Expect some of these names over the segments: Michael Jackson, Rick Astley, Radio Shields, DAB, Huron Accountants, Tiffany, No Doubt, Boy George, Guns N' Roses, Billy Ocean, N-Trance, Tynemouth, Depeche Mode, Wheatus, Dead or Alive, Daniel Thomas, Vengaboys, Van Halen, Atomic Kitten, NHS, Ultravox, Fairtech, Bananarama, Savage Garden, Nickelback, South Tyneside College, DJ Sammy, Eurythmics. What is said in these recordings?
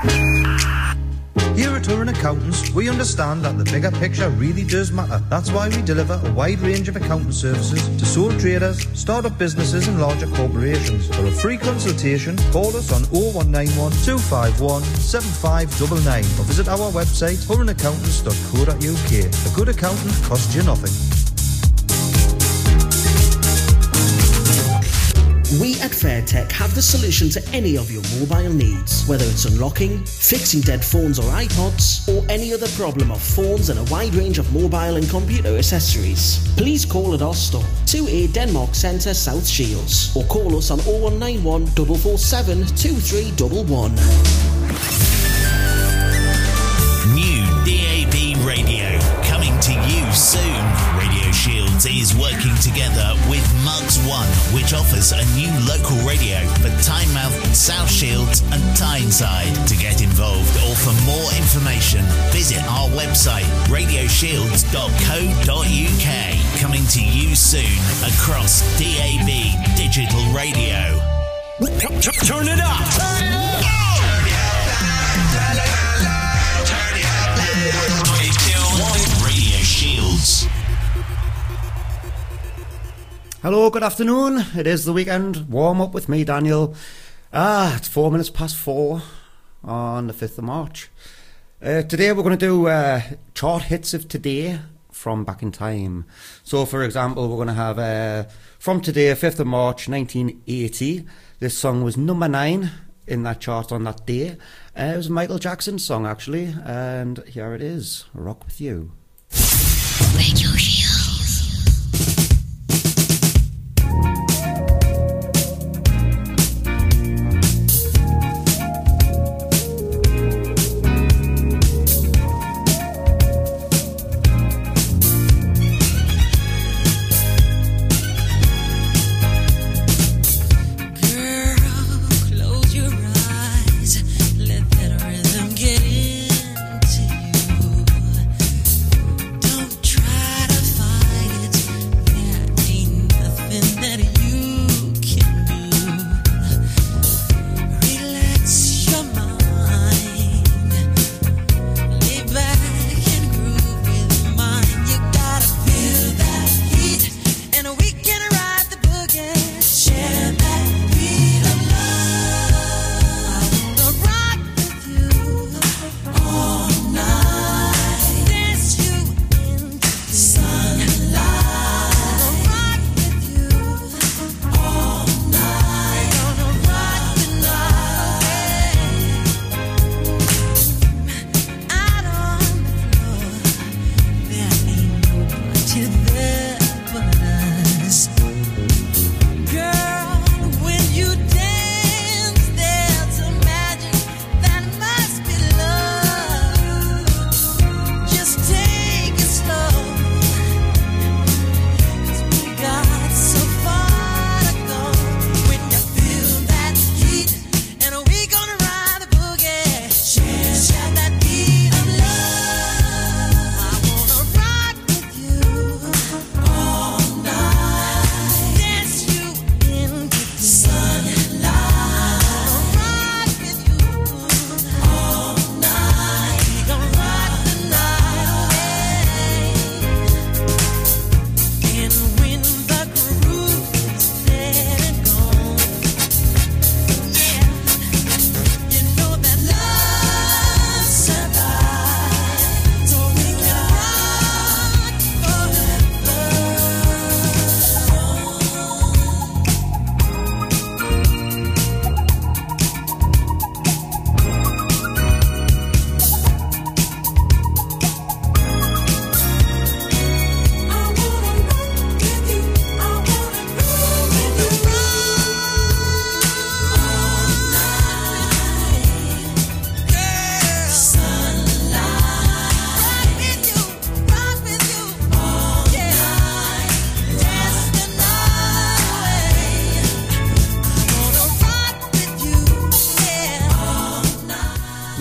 Here at Huron Accountants, we understand that the bigger picture really does matter. That's why we deliver a wide range of accounting services to sole traders, start-up businesses and larger corporations. For a free consultation, call us on 0191 251 7599 or visit our website huronaccountants.co.uk. A good accountant costs you nothing. We at Fairtech have the solution to any of your mobile needs, whether it's unlocking, fixing dead phones or iPods, or any other problem of phones and a wide range of mobile and computer accessories. Please call at our store, 2A Denmark Centre, South Shields, or call us on 0191 447 2311. New DAB radio coming to you soon. Shields is working together with Mugs One, which offers a new local radio for Tynemouth, South Shields and Tyneside. To get involved or for more information, visit our website radioshields.co.uk. Coming to you soon across DAB Digital Radio. Turn it up! Turn it up! Turn it up! Radio Shields. Hello, good afternoon. It is the weekend. Warm up with me, Daniel. It's 4 minutes past 4 on the 5th of March. Today we're going to do chart hits of today from back in time. So, for example, we're going to have from today, 5th of March, 1980. This song was number 9 in that chart on that day. It was a Michael Jackson song, actually. And here it is. Rock with you. Radio Shields.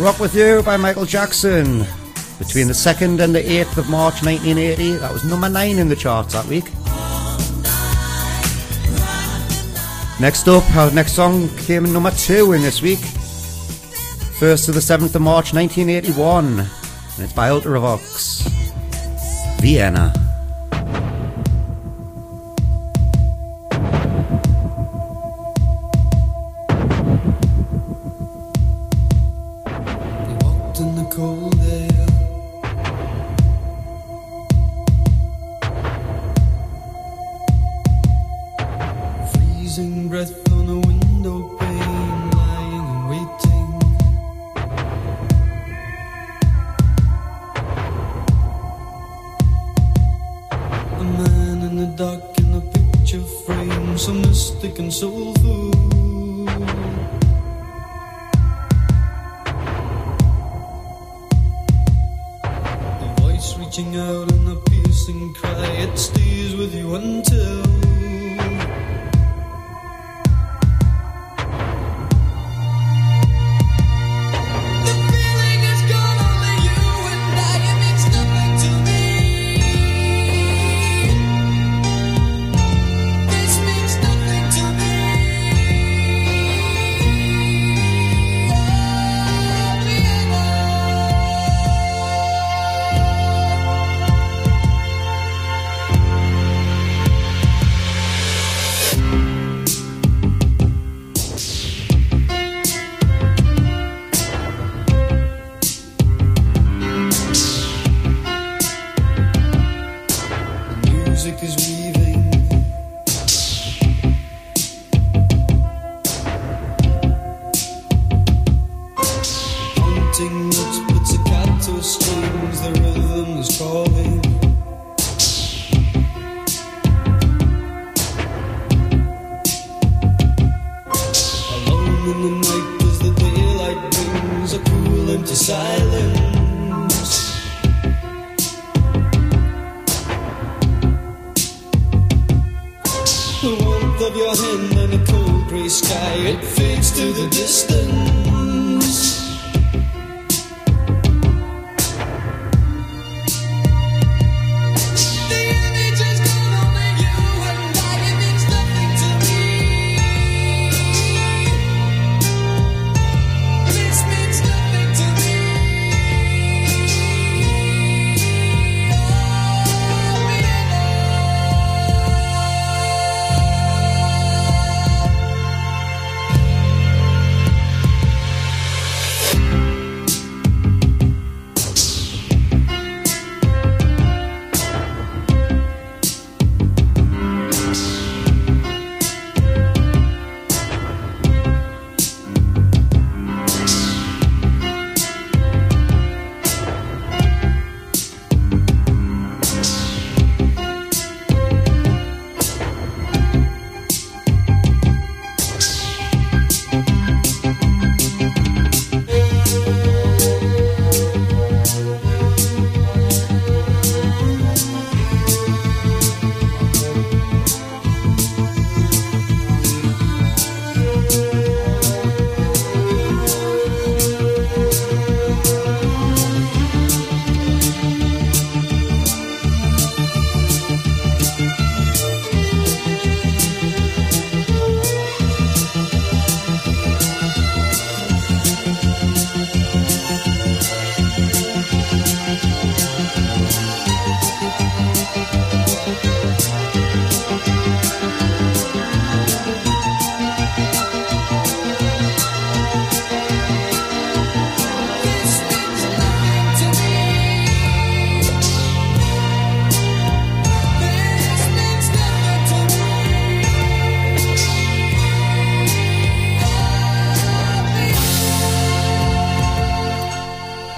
Rock With You by Michael Jackson. Between the 2nd and the 8th of March 1980, that was number 9 in the charts that week. Next up, our next song came in number 2 in this week. 1st to the 7th of March 1981, and it's by Ultravox, Vienna.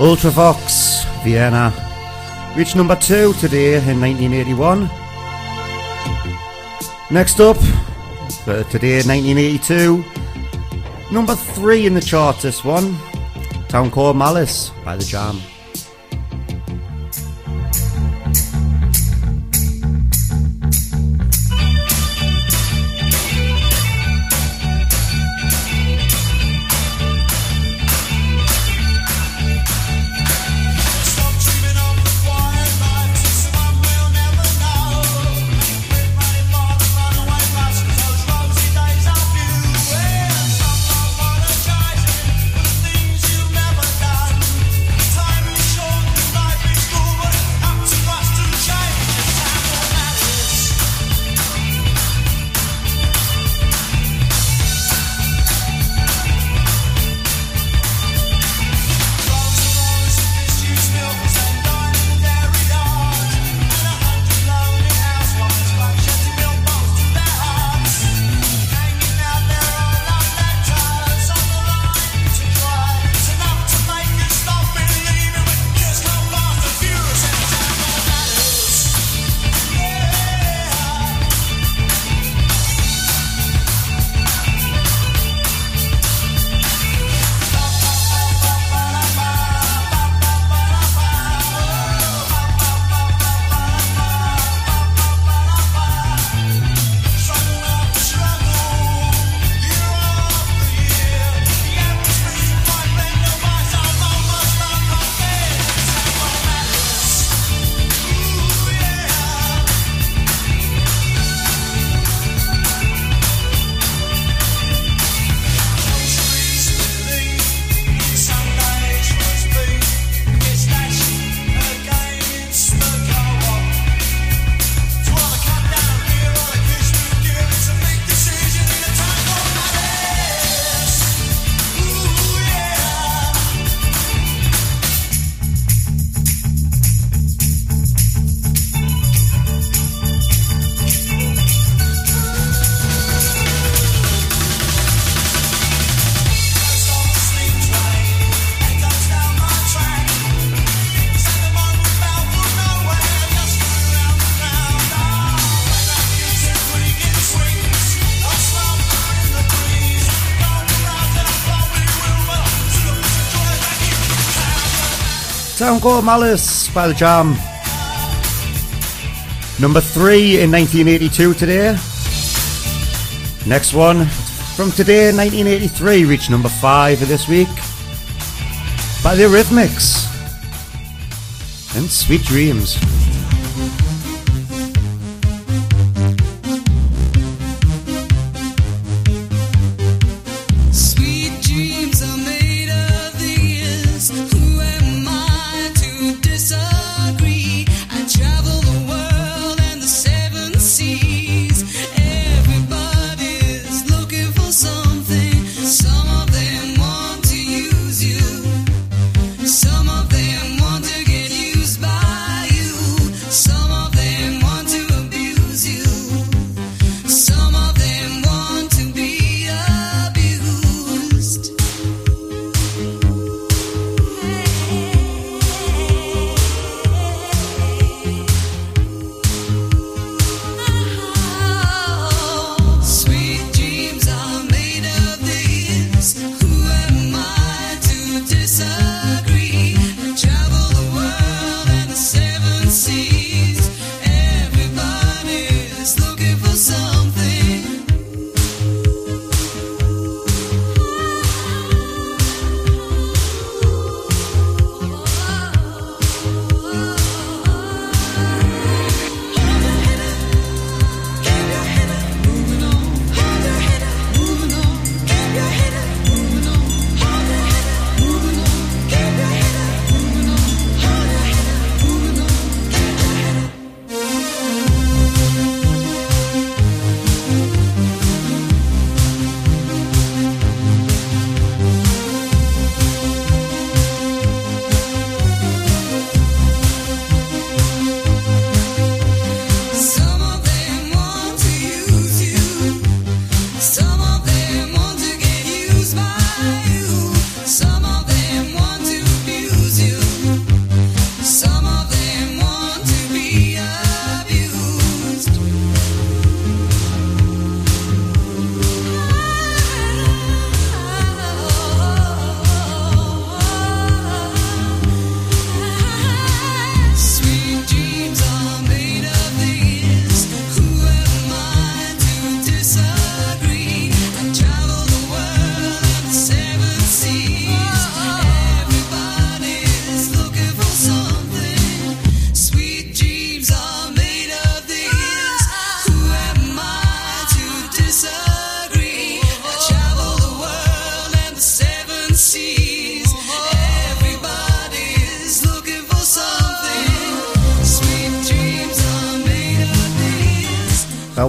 Ultravox, Vienna, reached number 2 today in 1981. Next up, for today 1982, number 3 in the chart this one, Town Called Malice by The Jam. Soundcore Malice by The Jam. Number 3 in 1982 today. Next one from today, 1983, reached number 5 this week by the Eurythmics and Sweet Dreams.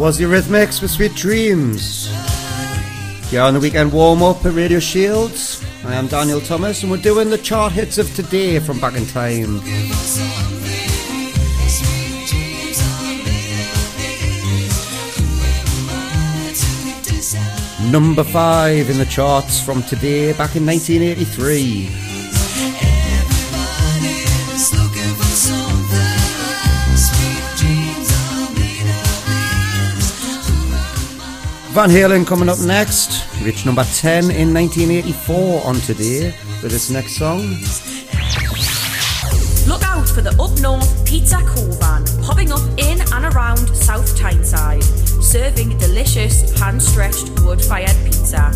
Was the Eurythmics with Sweet Dreams. Here on the weekend warm-up at Radio Shields. I am Daniel Thomas and we're doing the chart hits of today from back in time. Number 5 in the charts from today, back in 1983. Van Halen coming up next, reached number 10 in 1984 on today with this next song. Look out for the Up North Pizza Cool Van, popping up in and around South Tyneside, serving delicious hand-stretched wood-fired pizza.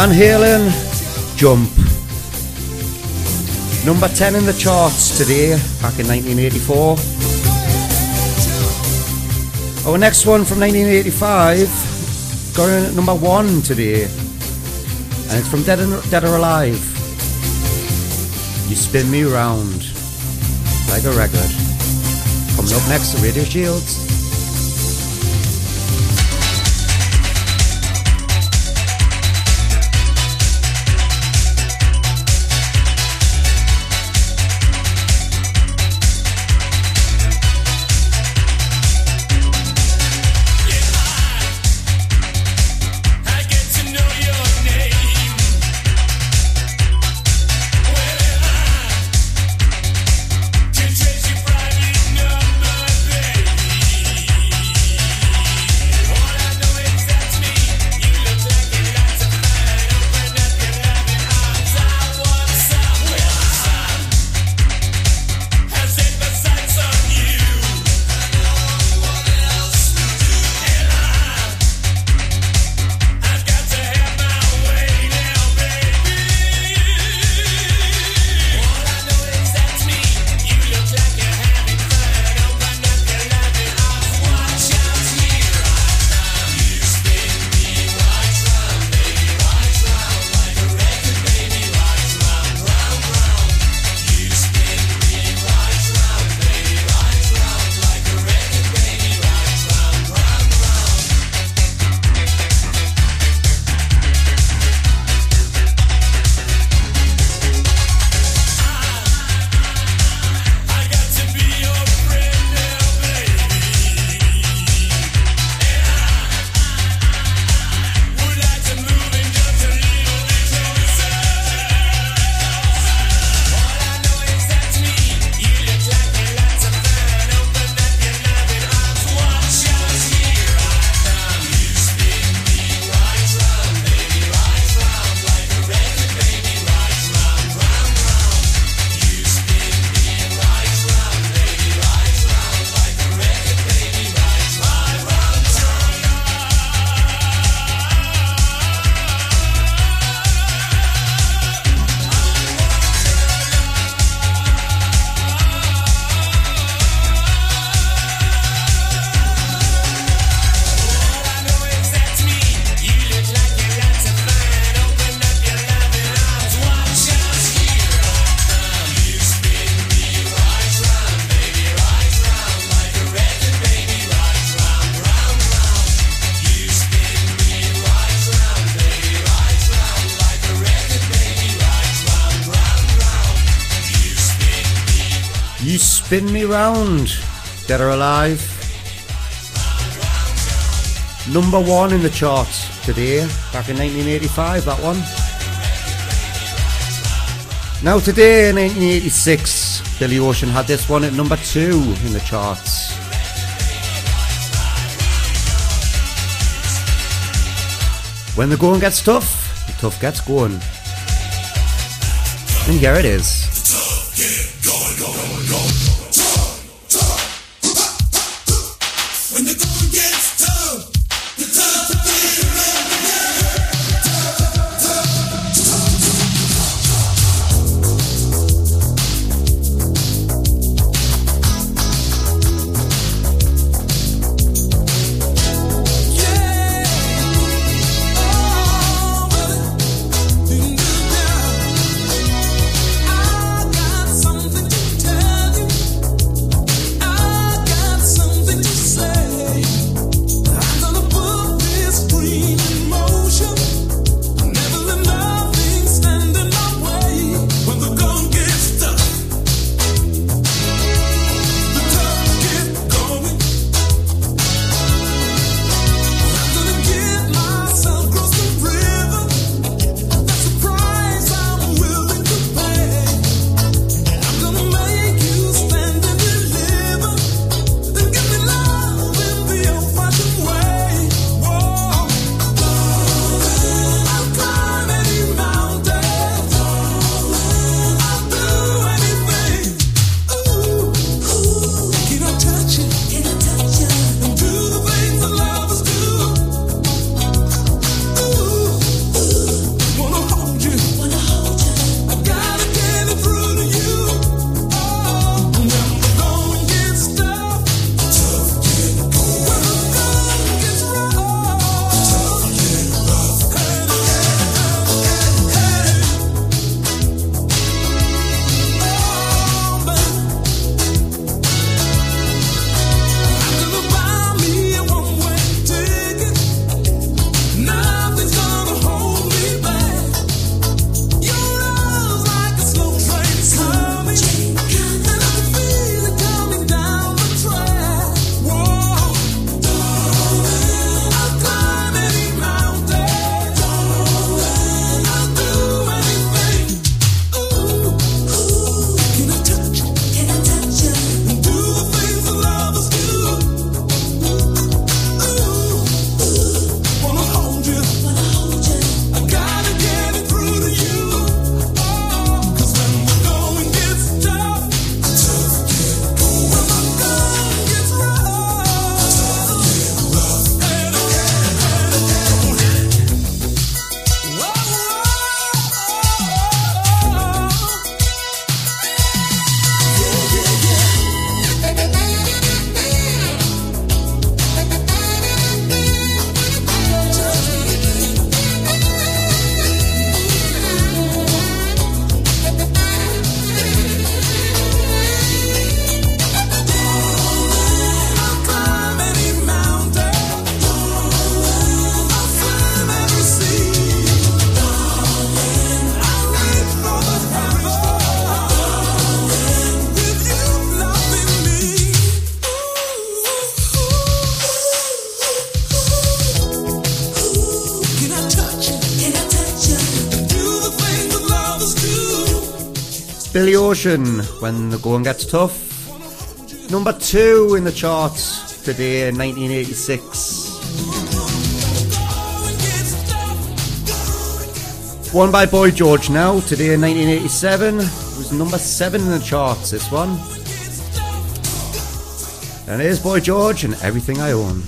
Van Halen, Jump. Number 10 in the charts today, back in 1984. Our next one from 1985, got in at number 1 today. And it's from Dead or Alive. You Spin Me Round, like a record. Coming up next, Radio Shields. Spin Me Round, Dead or Alive. Number 1 in the charts today, back in 1985, that one. Now today in 1986, Billy Ocean had this one at number 2 in the charts. When the going gets tough, the tough gets going. And here it is. Billy Ocean, When the Going Gets Tough. Number 2 in the charts today in 1986. One by Boy George now, today in 1987. It was number 7 in the charts, this one. And here's Boy George and Everything I Own.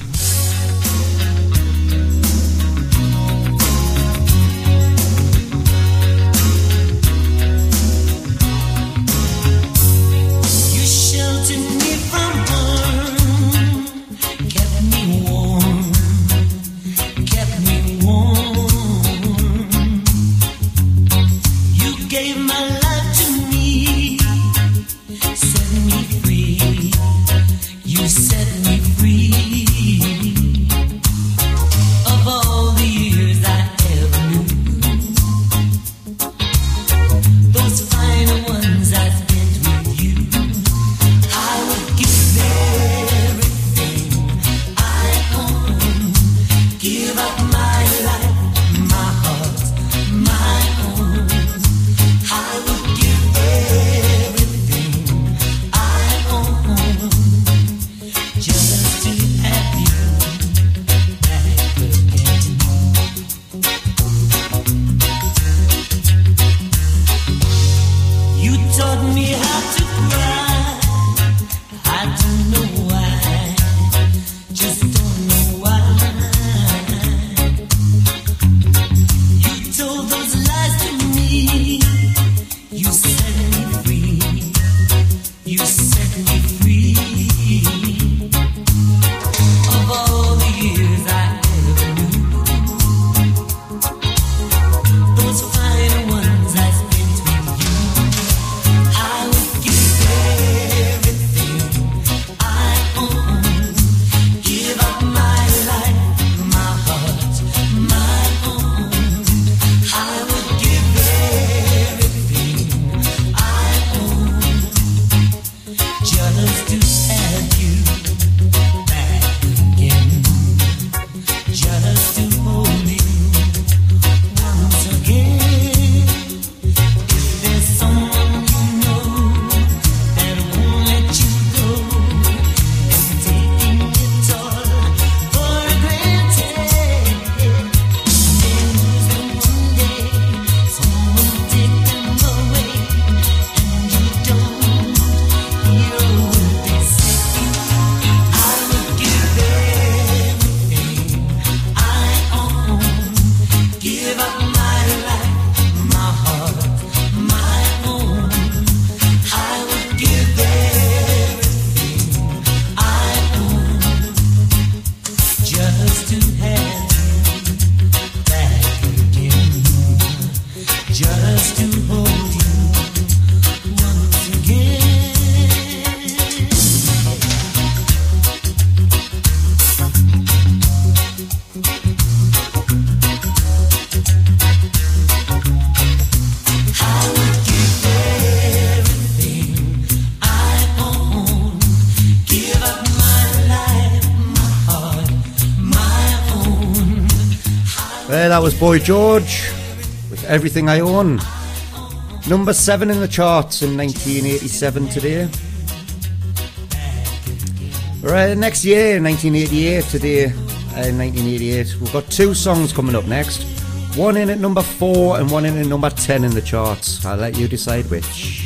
That was Boy George with Everything I Own. Number 7 in the charts in 1987 today. Right, next year, 1988 today. In 1988, we've got 2 songs coming up next. One in at number 4 and one in at number 10 in the charts. I'll let you decide which.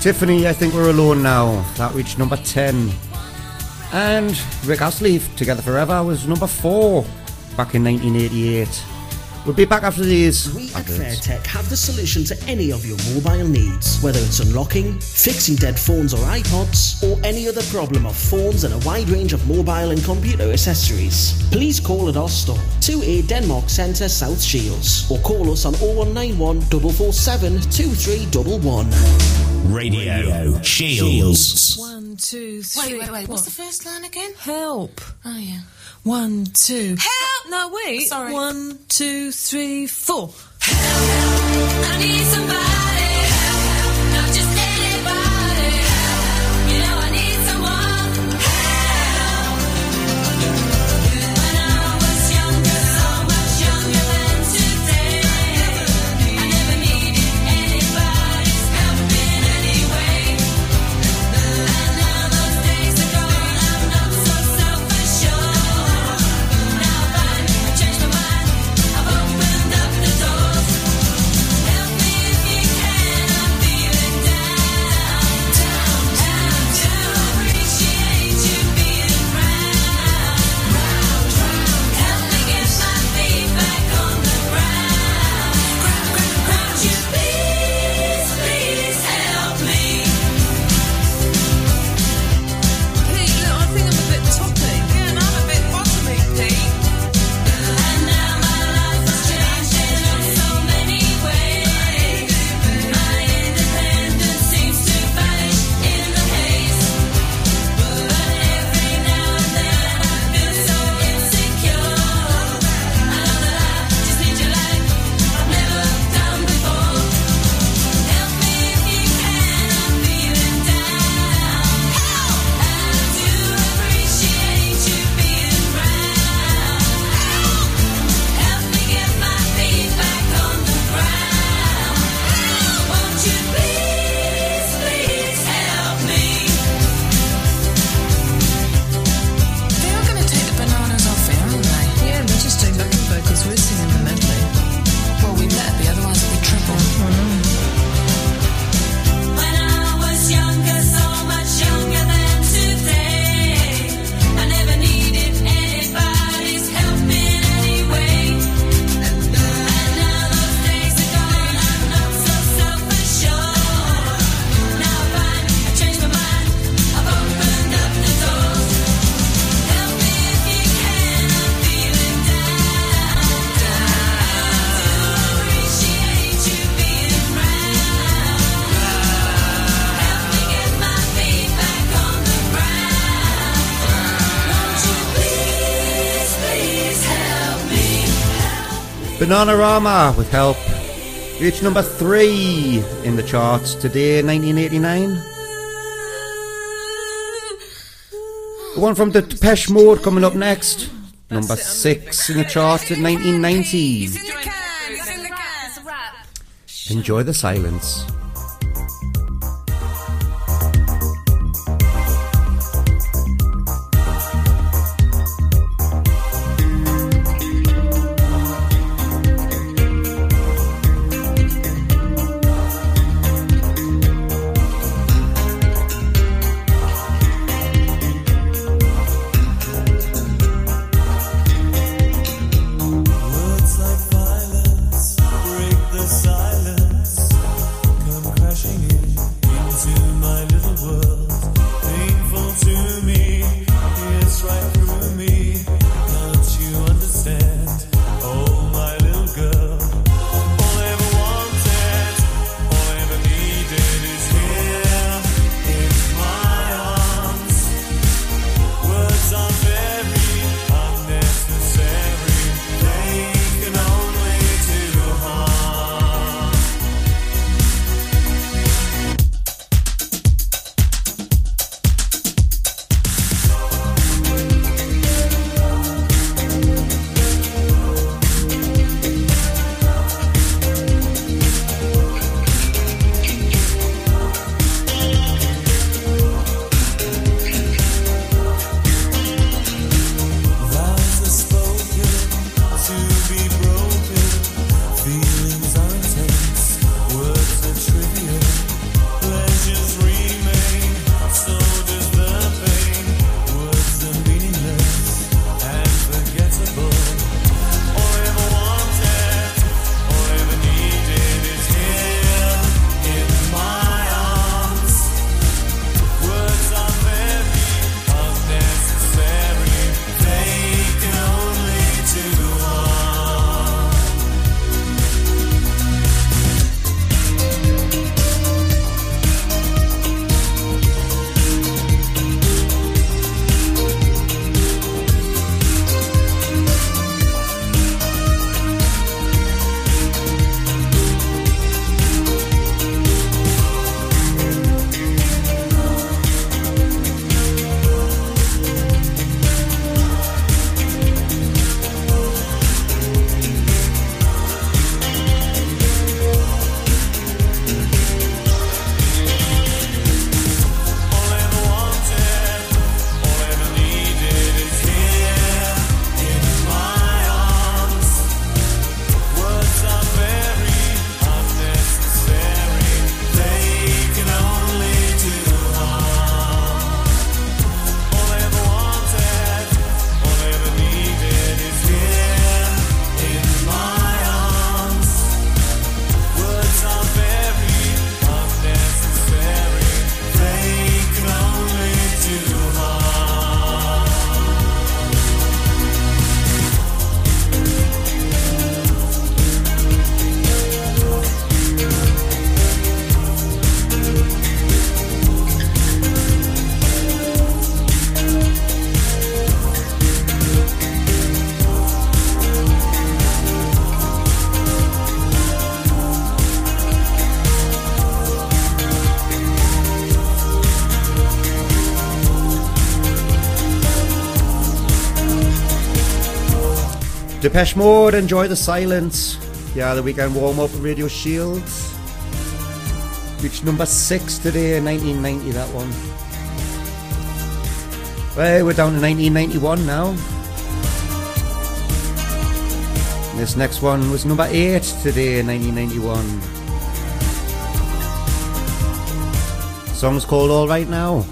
Tiffany, I Think We're Alone Now. That reached number 10. And Rick Astley, Together Forever, was number 4 back in 1988. We'll be back after these. We at Fairtech have the solution to any of your mobile needs, whether it's unlocking, fixing dead phones or iPods, or any other problem of phones and a wide range of mobile and computer accessories. Please call at our store, 2A Denmark Centre, South Shields, or call us on 0191 447 2311. Radio Shields. 1, 2, 3. Wait. What's the first line again? Help. Oh, yeah. 1, 2. Help! No, wait. Sorry. 1, 2, 3, 4. Help! I need somebody. Bananarama with Help reached number 3 in the charts today, 1989. The one from the Depeche Mode coming up next, number 6 in the charts at 1990. Enjoy the silence. Silence, break the silence. Depeche Mode, Enjoy the Silence. Yeah, the weekend warm-up from Radio Shields. Reached number 6 today in 1990, that one. Well, we're down to 1991 now. This next one was number 8 today in 1991. The song's called All Right Now.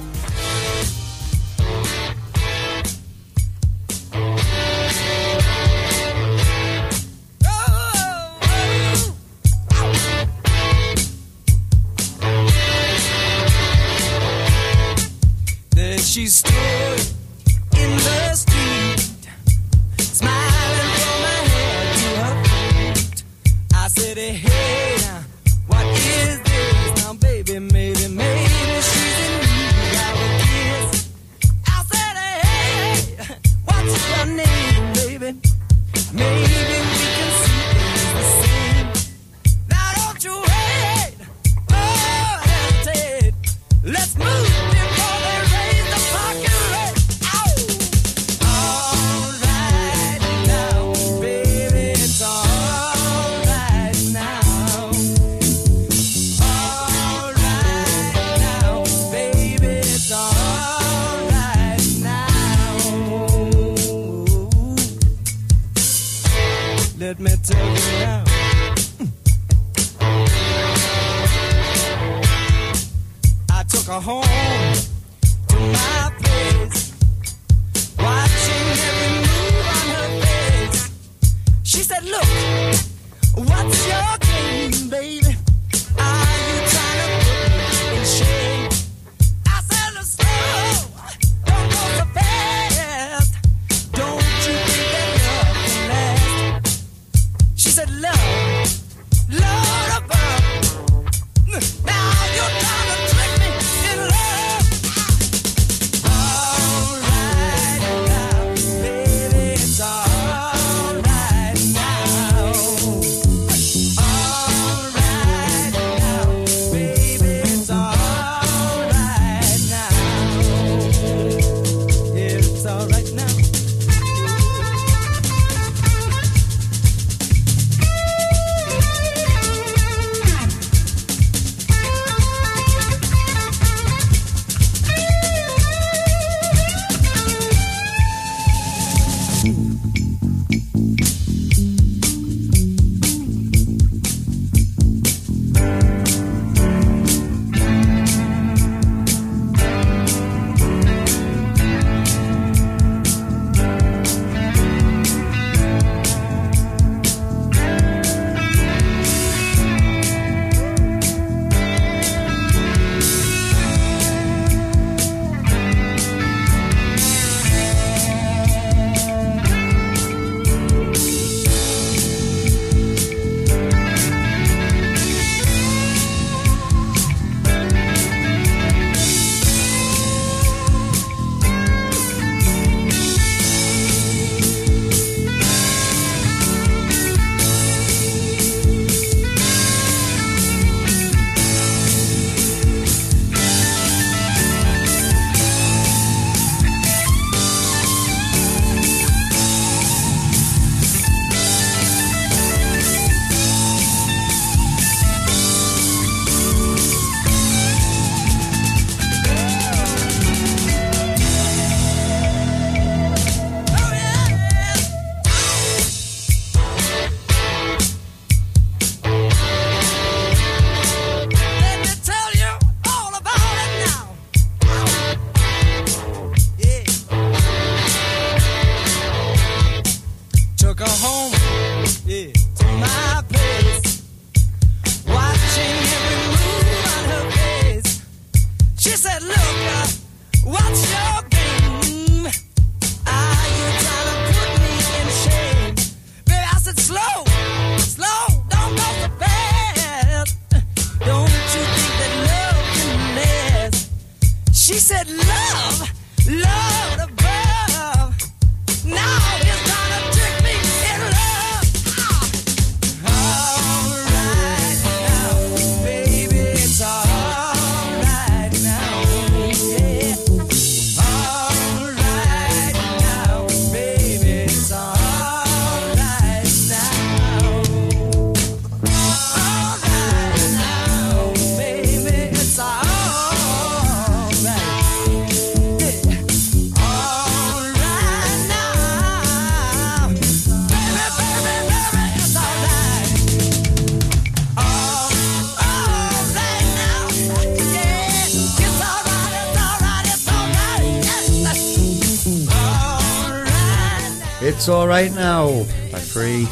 It's Alright Now by Free.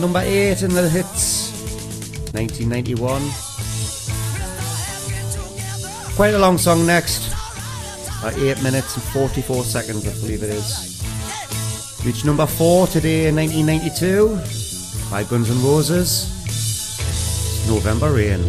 Number 8 in the hits, 1991. Quite a long song next, at 8 minutes and 44 seconds I believe it is. Reached number 4 today in 1992 by Guns N' Roses, November Rain.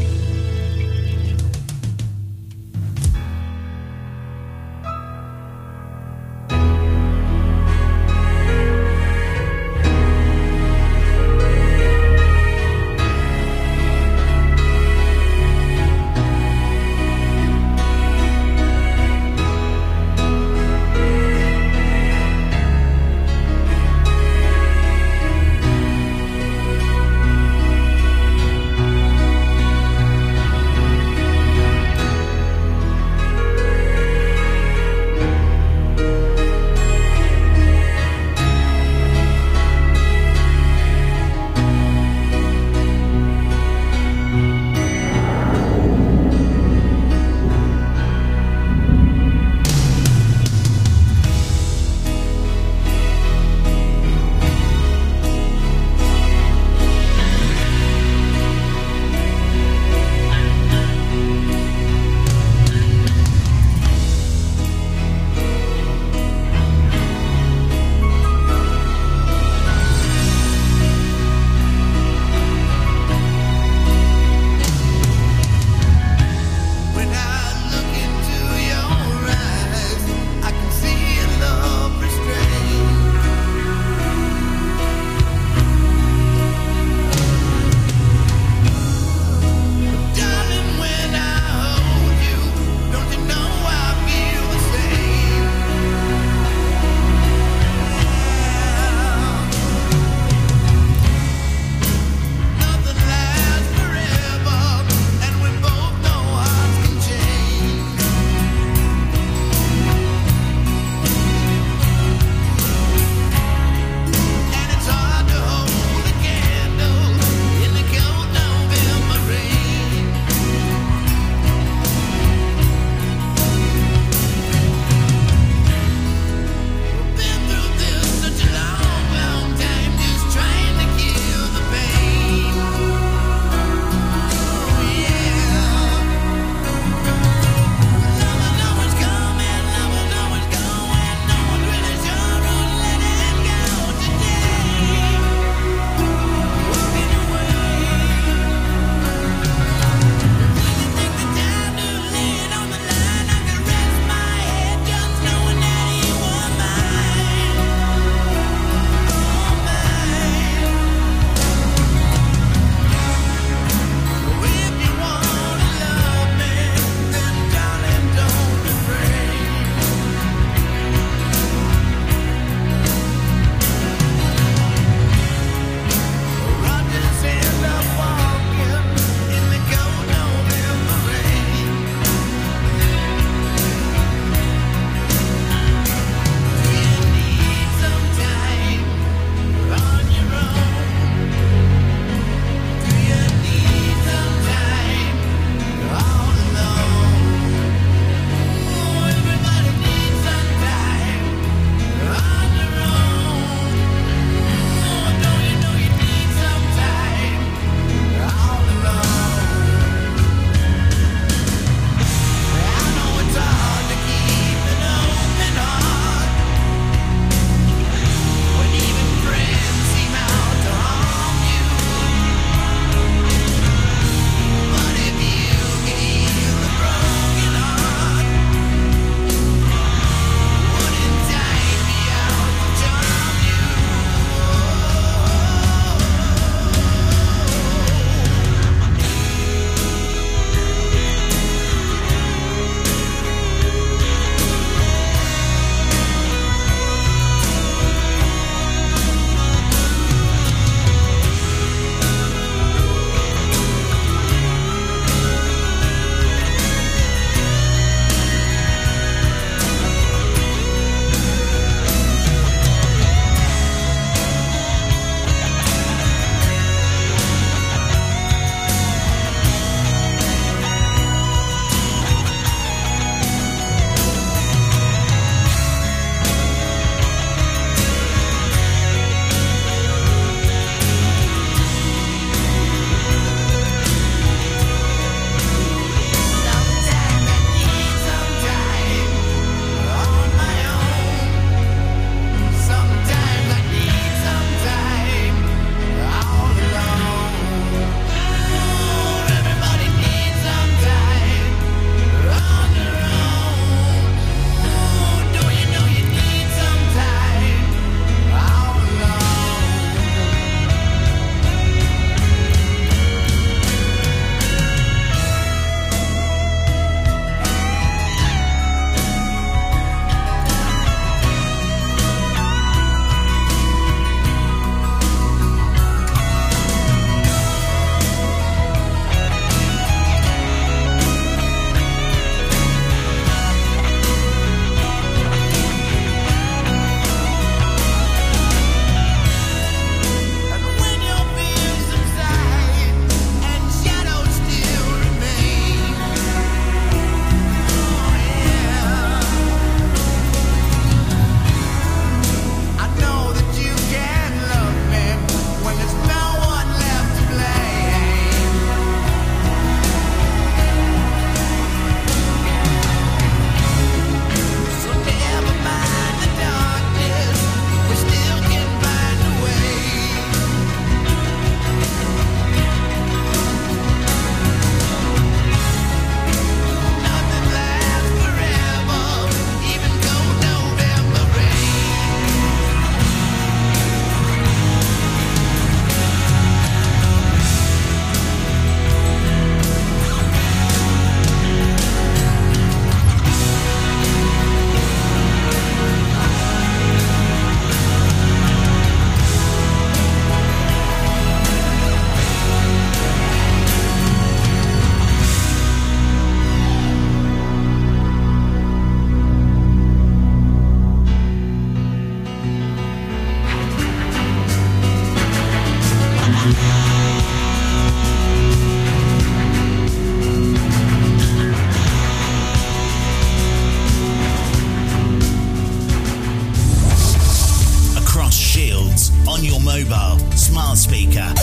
on your mobile, smart speaker.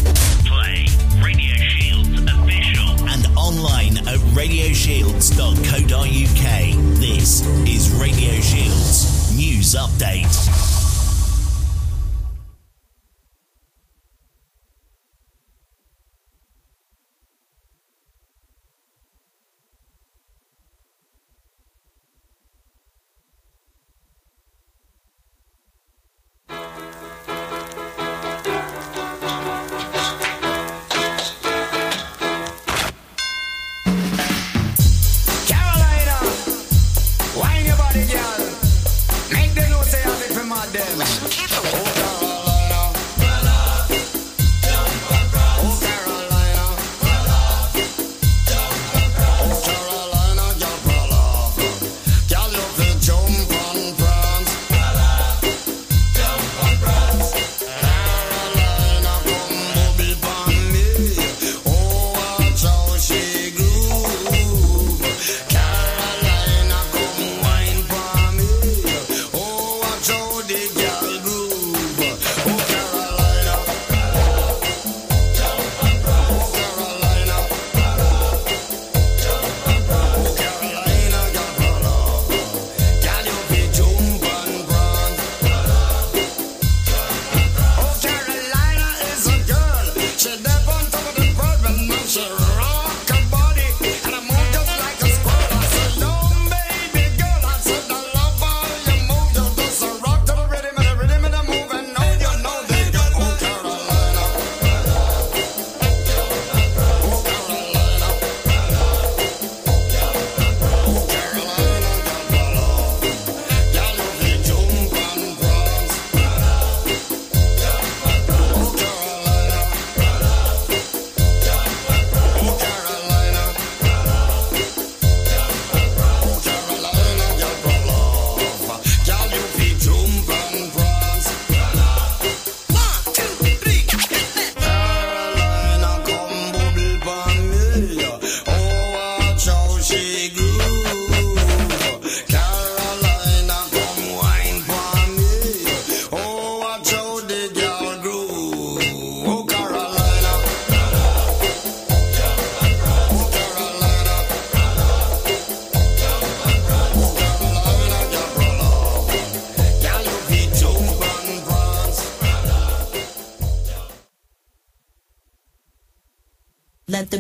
Play Radio Shields Official. And online at radioshields.co.uk. This is Radio Shields News Update.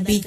Beat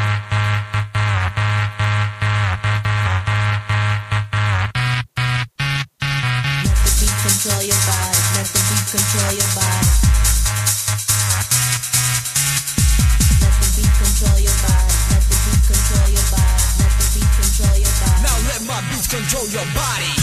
the beat control your body. Let the beat control your body. Let the beat control your body. Let the beat control your body. Let the beat control your body. Now let my beat control your body.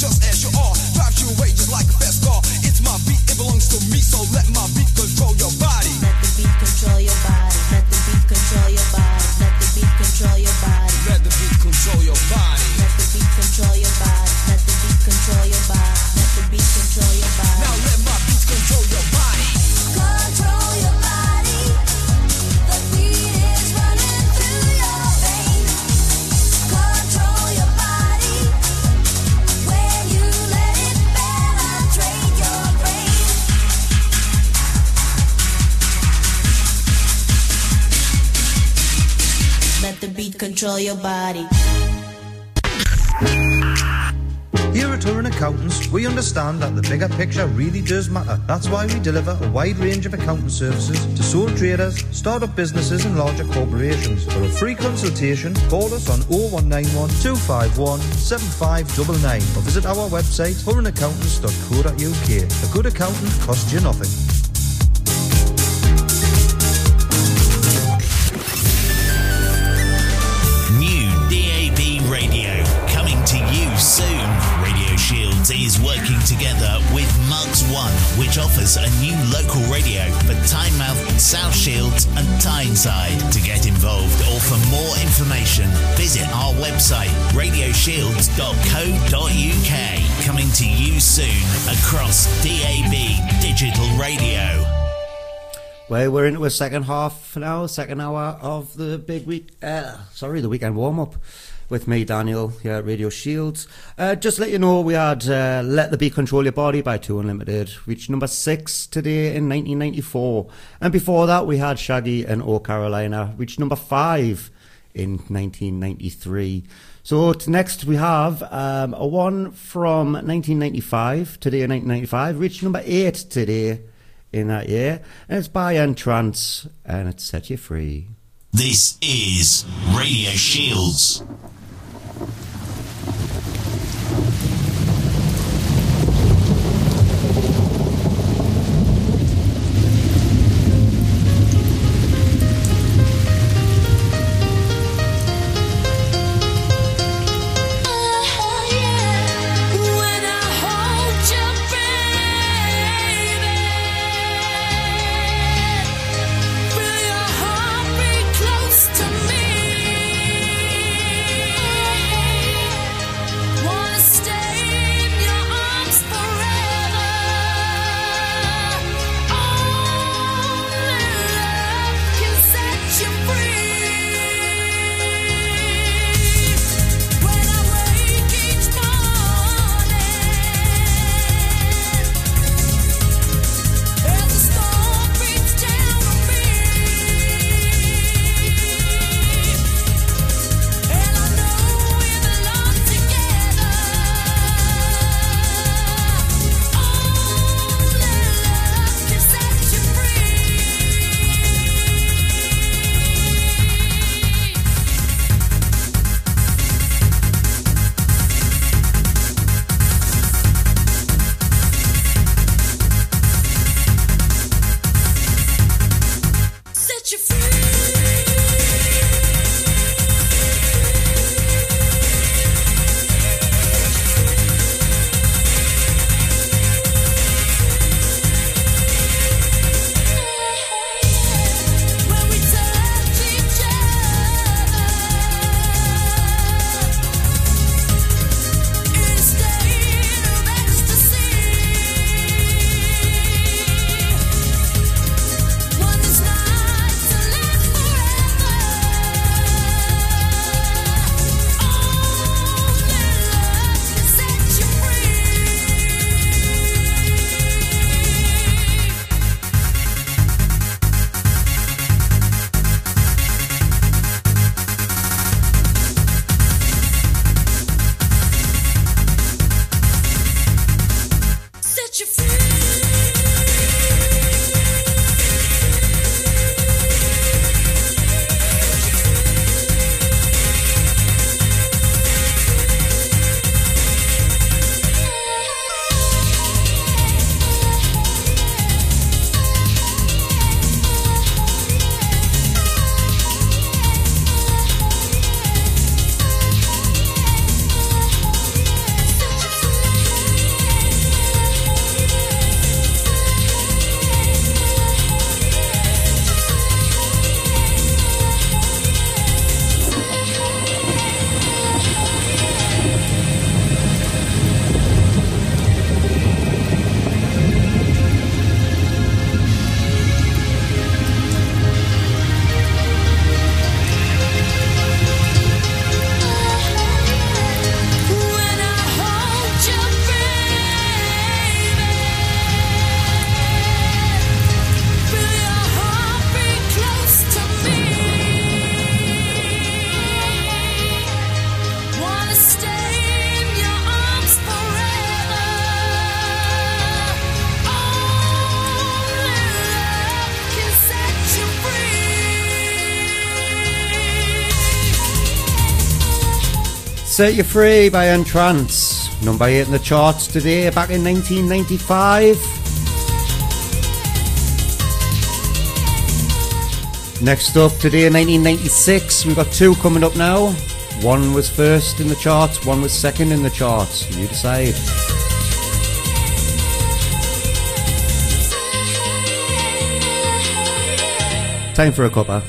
just as you are. Drive you away just like a fast car. It's my beat, it belongs to me, so let my beat control your body. Let the beat control your body. Let the beat control your body. Let the beat control your body. Let the beat control your body. Let the beat control your body. Let the beat control your body. Let the beat control your body. Now let my beat control your body. Control your body. The beat is running through your veins. Control your body. When you let it penetrate your brain. Let the beat control your body. Here at Huron Accountants, we understand that the bigger picture really does matter. That's why we deliver a wide range of accounting services to sole traders, start-up businesses and larger corporations. For a free consultation, call us on 0191 251 7599 or visit our website huronaccountants.co.uk. A good accountant costs you nothing. Is working together with Mugs One, which offers a new local radio for Tynemouth, South Shields and Tyneside. To get involved or for more information, visit our website radioshields.co.uk. Coming to you soon across DAB Digital Radio. Well, we're into a second half now, second hour of the big week. The weekend warm-up. With me, Daniel, here at Radio Shields. Just to let you know, we had Let the Beat Control Your Body by 2 Unlimited, reached number 6 today in 1994. And before that, we had Shaggy and Oh Carolina, reached number 5 in 1993. So next we have a one from 1995, today in 1995, reached number 8 today in that year. And it's by N-Trance, and it's Set You Free. This is Radio Shields. Set You Free by N-Trance, number 8 in the charts today, back in 1995. Next up today in 1996, we've got two coming up now. One was first in the charts, one was second in the charts. You decide. Time for a cuppa.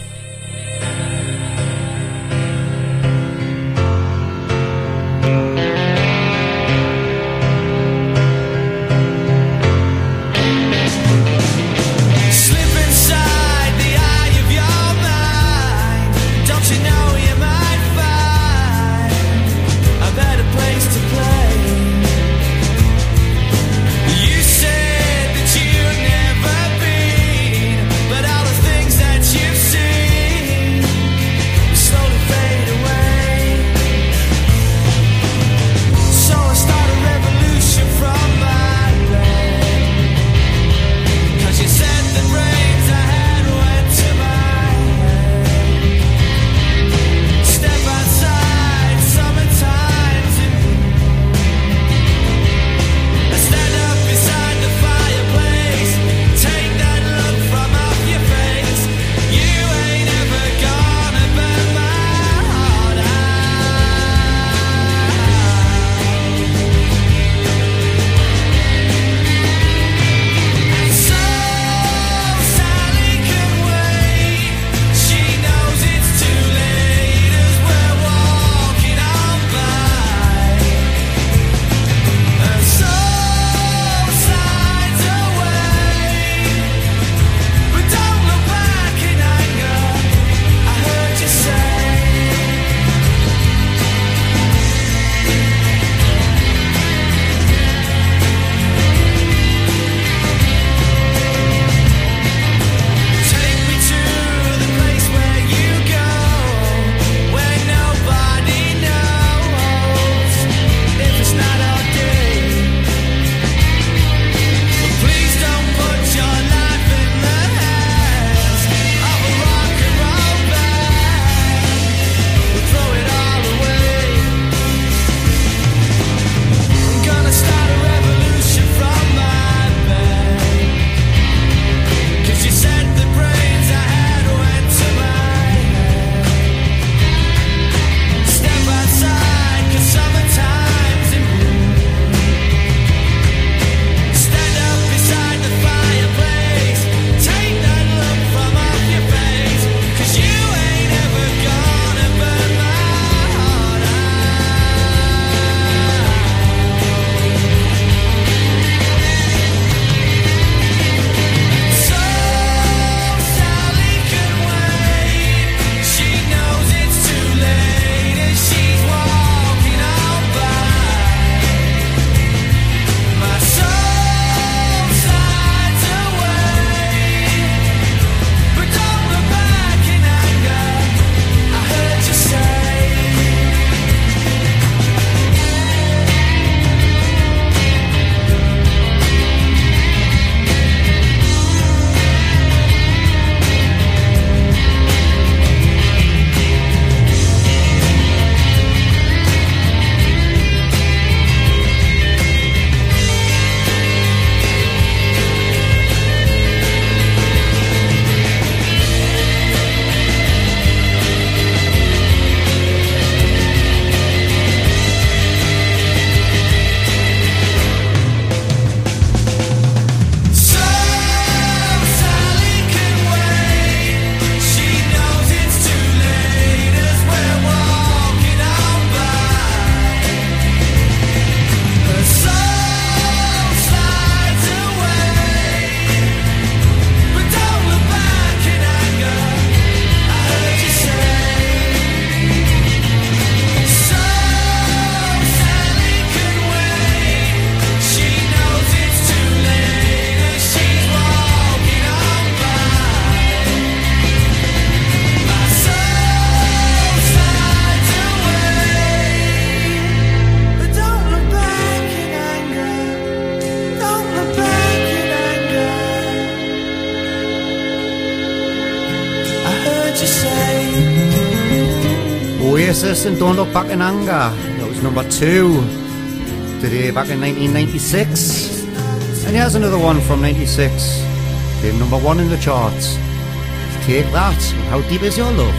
See Wheatus and Don't Look Back in Anger. That was number 2 today, back in 1996. And here's another one from 96. Came number 1 in the charts. Take That, How Deep Is Your Love?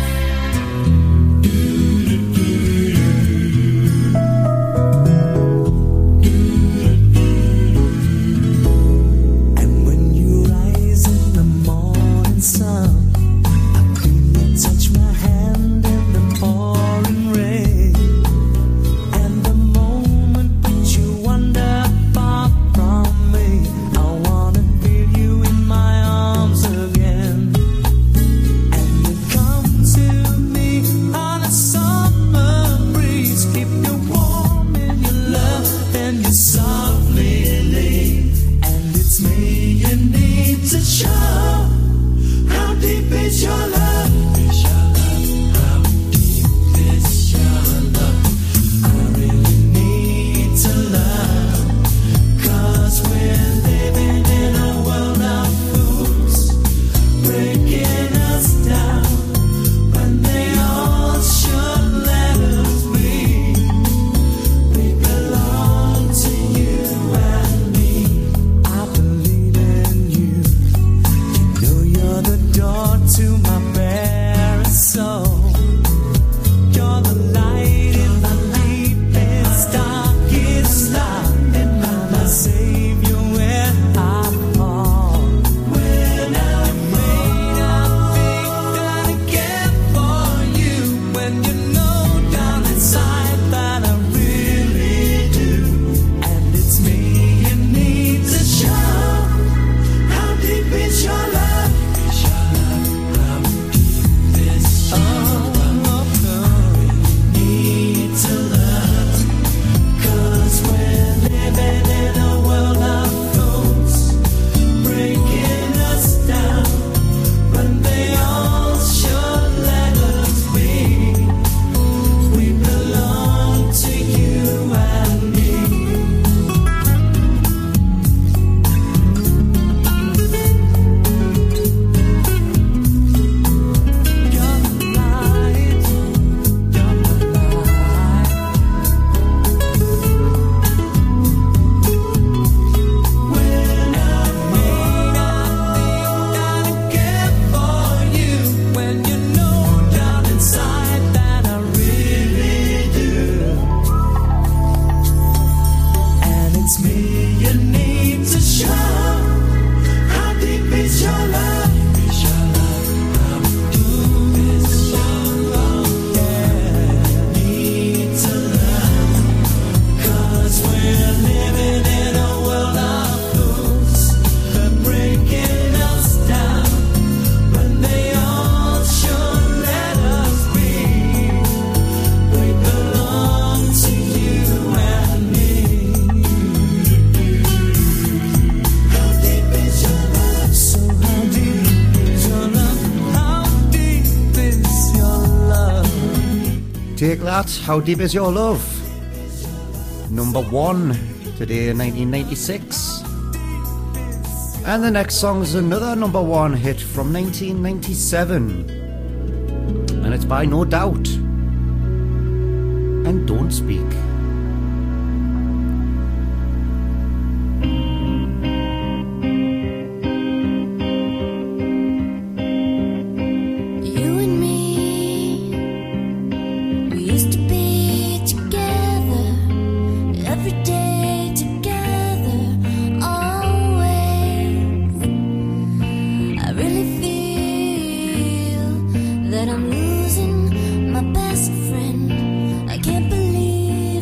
That's How Deep Is Your Love? Number 1 today in 1996. And the next song is another number 1 hit from 1997. And it's by No Doubt. And Don't Speak. That I'm losing my best friend. I can't believe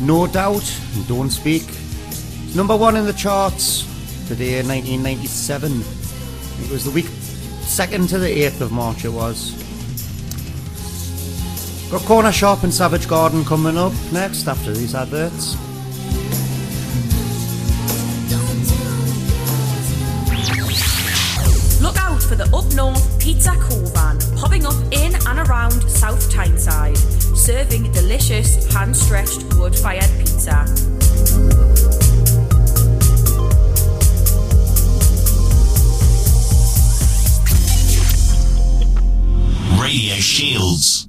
No Doubt and Don't Speak. It's number one in the charts today in 1997. It was the week 2nd to the 8th of March it was. Got Cornershop and Savage Garden coming up next after these adverts. For the Up North Pizza Cool Van, popping up in and around South Tyneside, serving delicious hand-stretched wood-fired pizza. Radio Shields.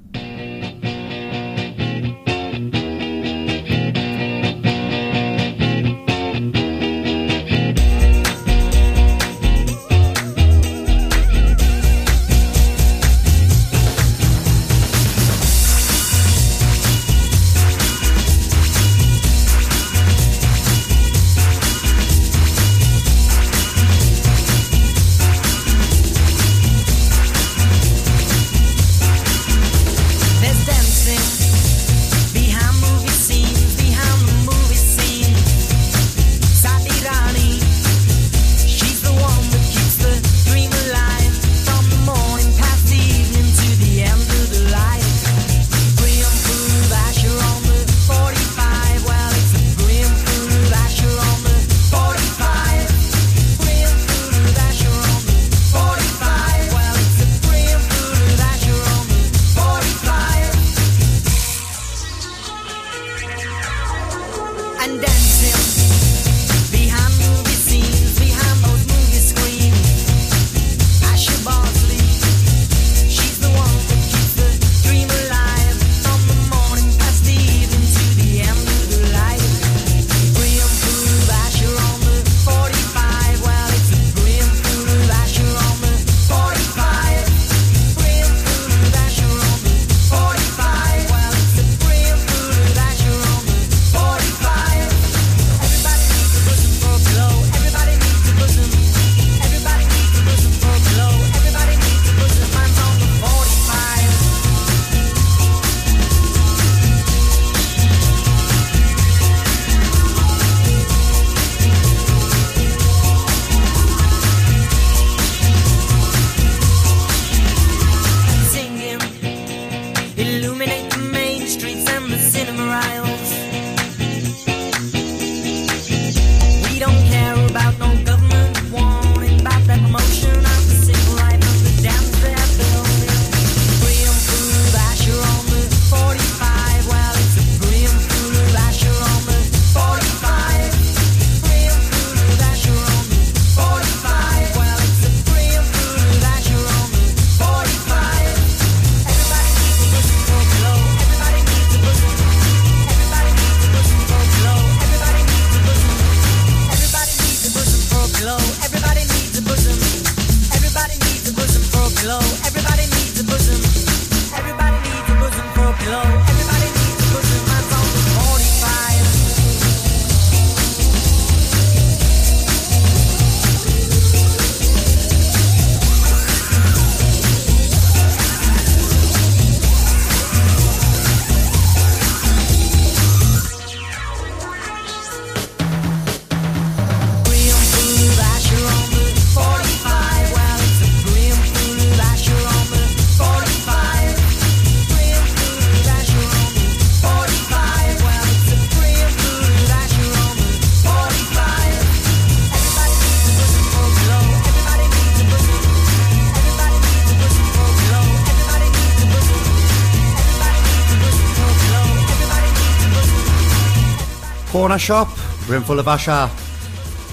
Cornershop, Brimful of Asha,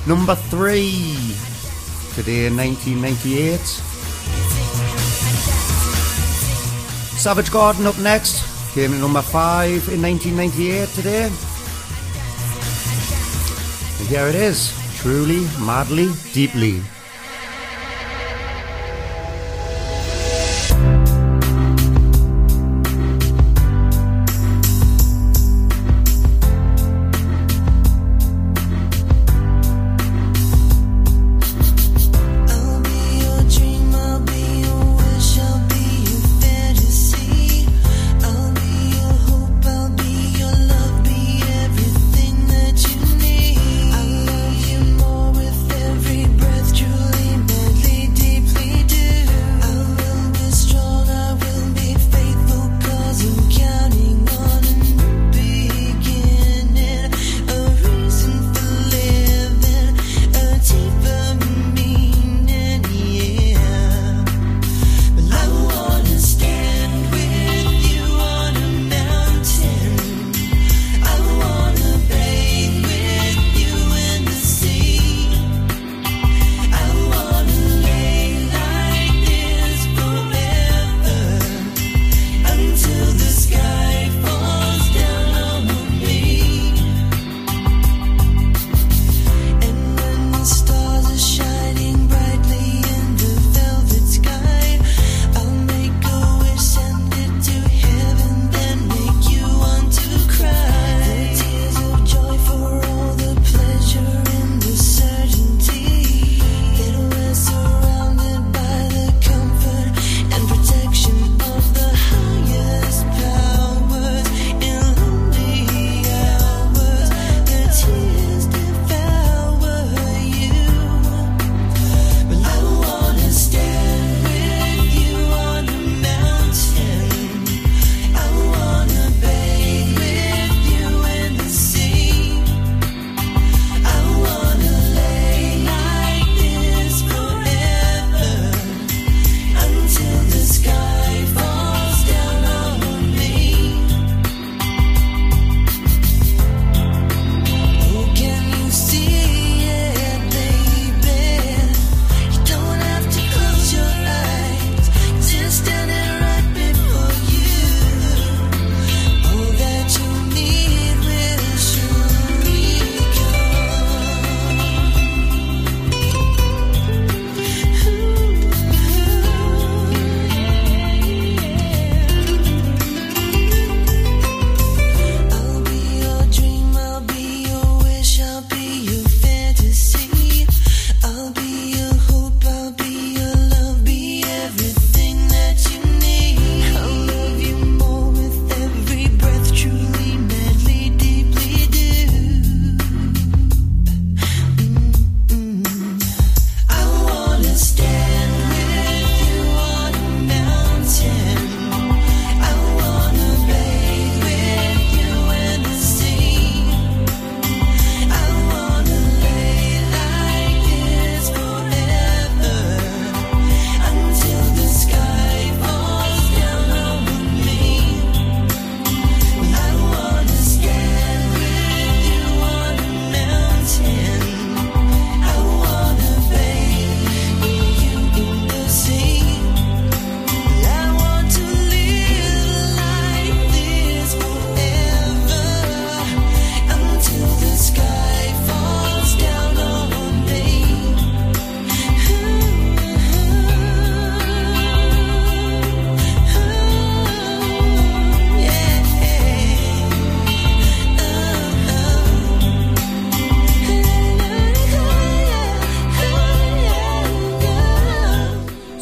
number 3, today in 1998. Savage Garden up next, came in number 5 in 1998 today. And here it is, Truly, Madly, Deeply.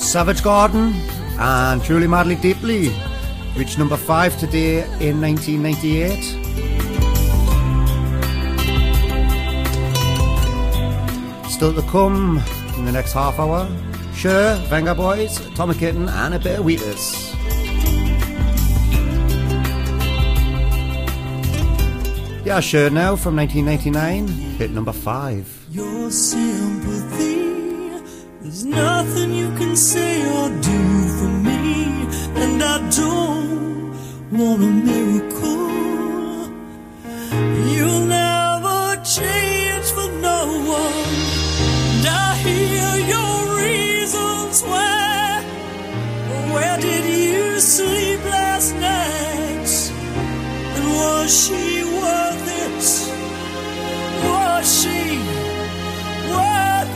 Savage Garden and Truly Madly Deeply, reached number 5 today in 1998. Still to come in the next half hour, Sure, Vengaboys, Atomic Kitten and a bit of Wheatus. Yeah, Sure now from 1999, hit number 5. Your sympathy, there's nothing you can say or do for me, and I don't want a miracle. You'll never change for no one, and I hear your reasons why. Where did you sleep last night, and was she worth it? Was she worth it?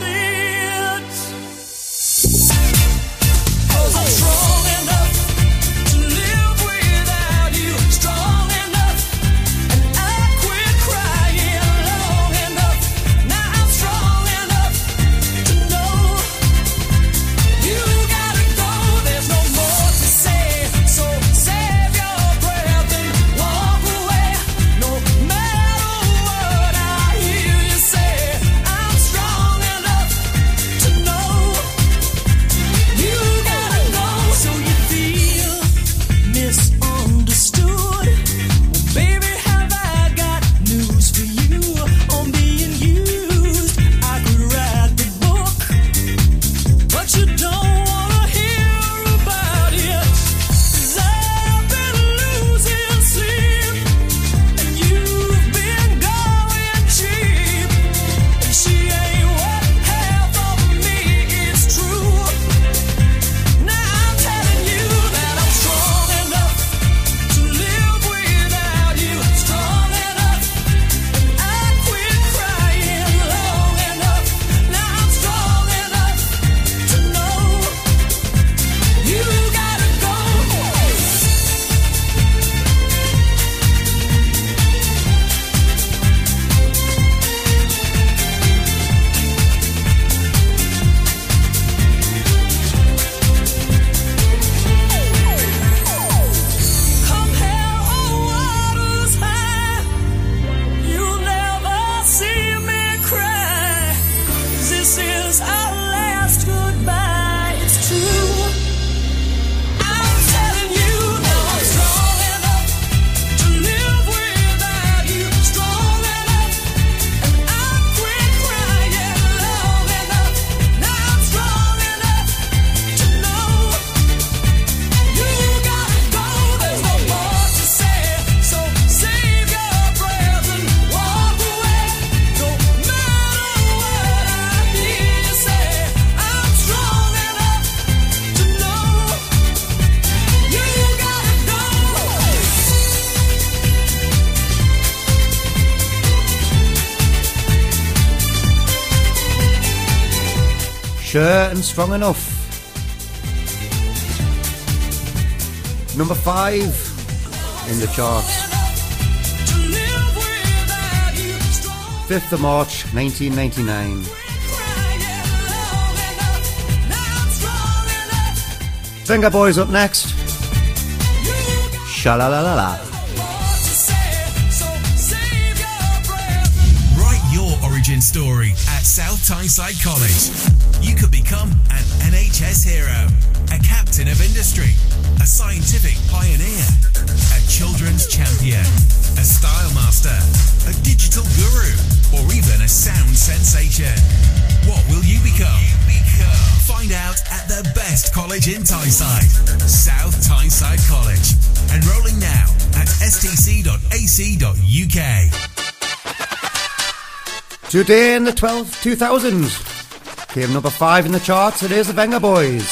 Sure and Strong Enough. Number 5 in the charts. 5th of March, 1999. Vengaboys up next. Sha-la-la-la-la. Write your origin story at South Tyneside College. You could become an NHS hero, a captain of industry, a scientific pioneer, a children's champion, a style master, a digital guru, or even a sound sensation. What will you become? Find out at the best college in Tyneside, South Tyneside College. Enrolling now at stc.ac.uk. Today in the 12th, 2000. Came number 5 in the charts, it is the Vengaboys.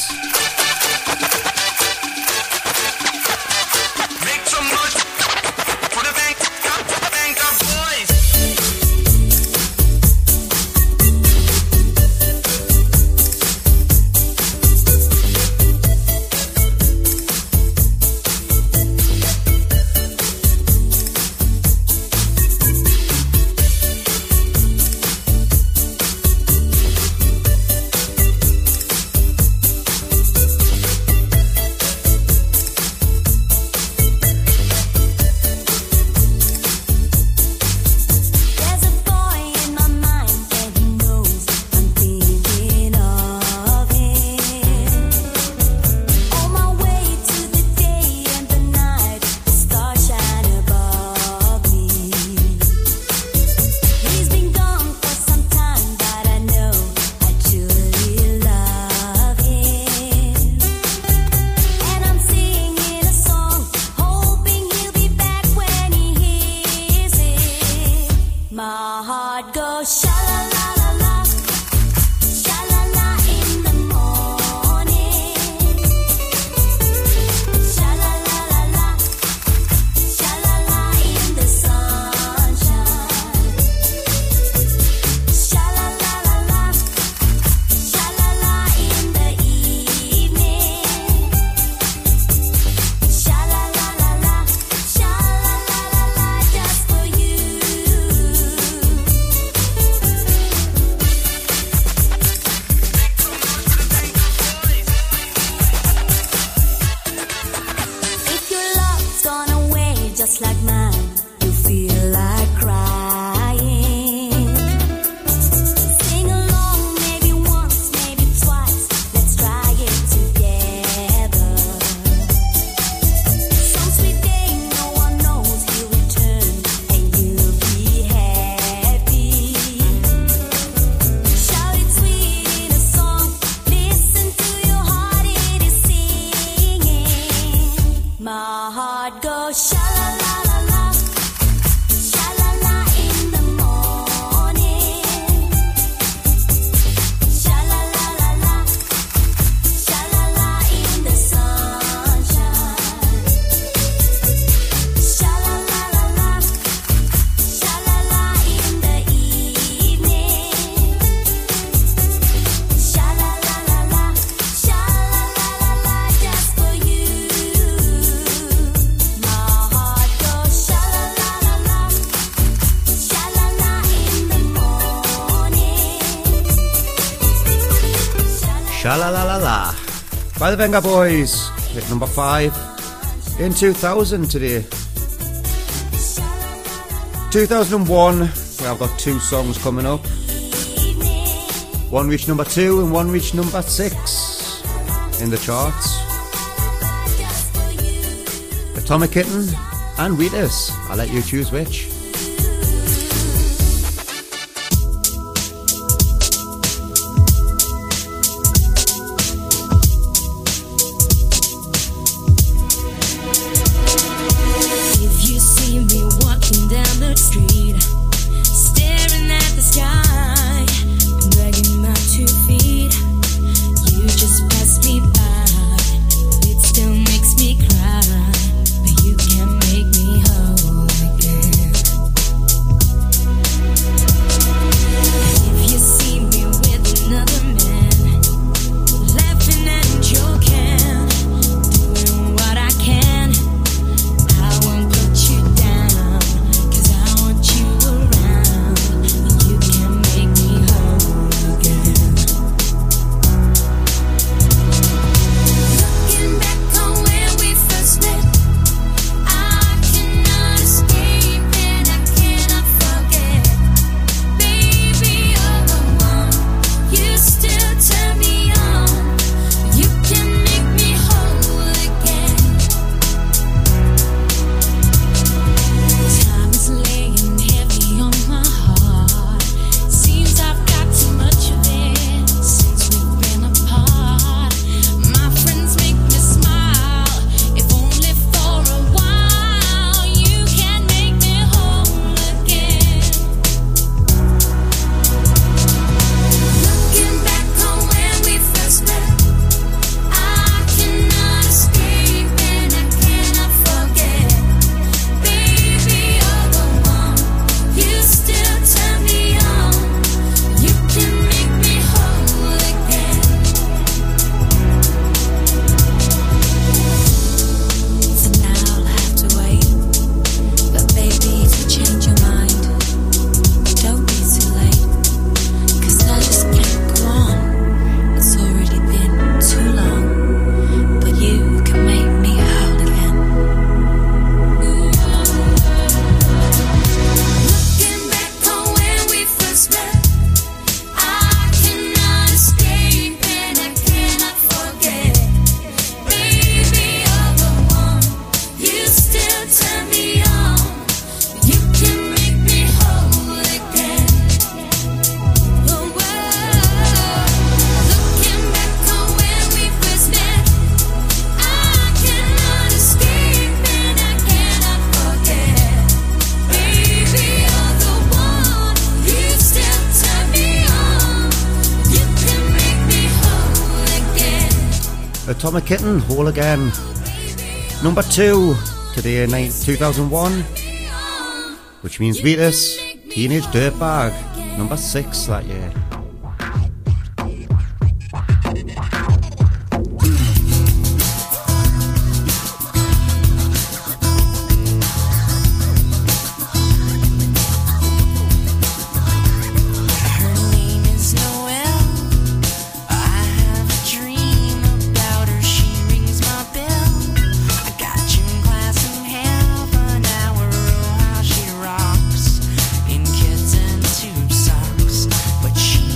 Lover by the Vengaboys, hit number 5 in 2000 today. 2001, well, I've got two songs coming up. One reached number 2 and one reached number 6 in the charts. Atomic Kitten and Wheatus. I'll let you choose which. Atomic Kitten, Hole Again. Number 2 today in 2001, which means Wheatus, Teenage Dirtbag, number 6 that year. But she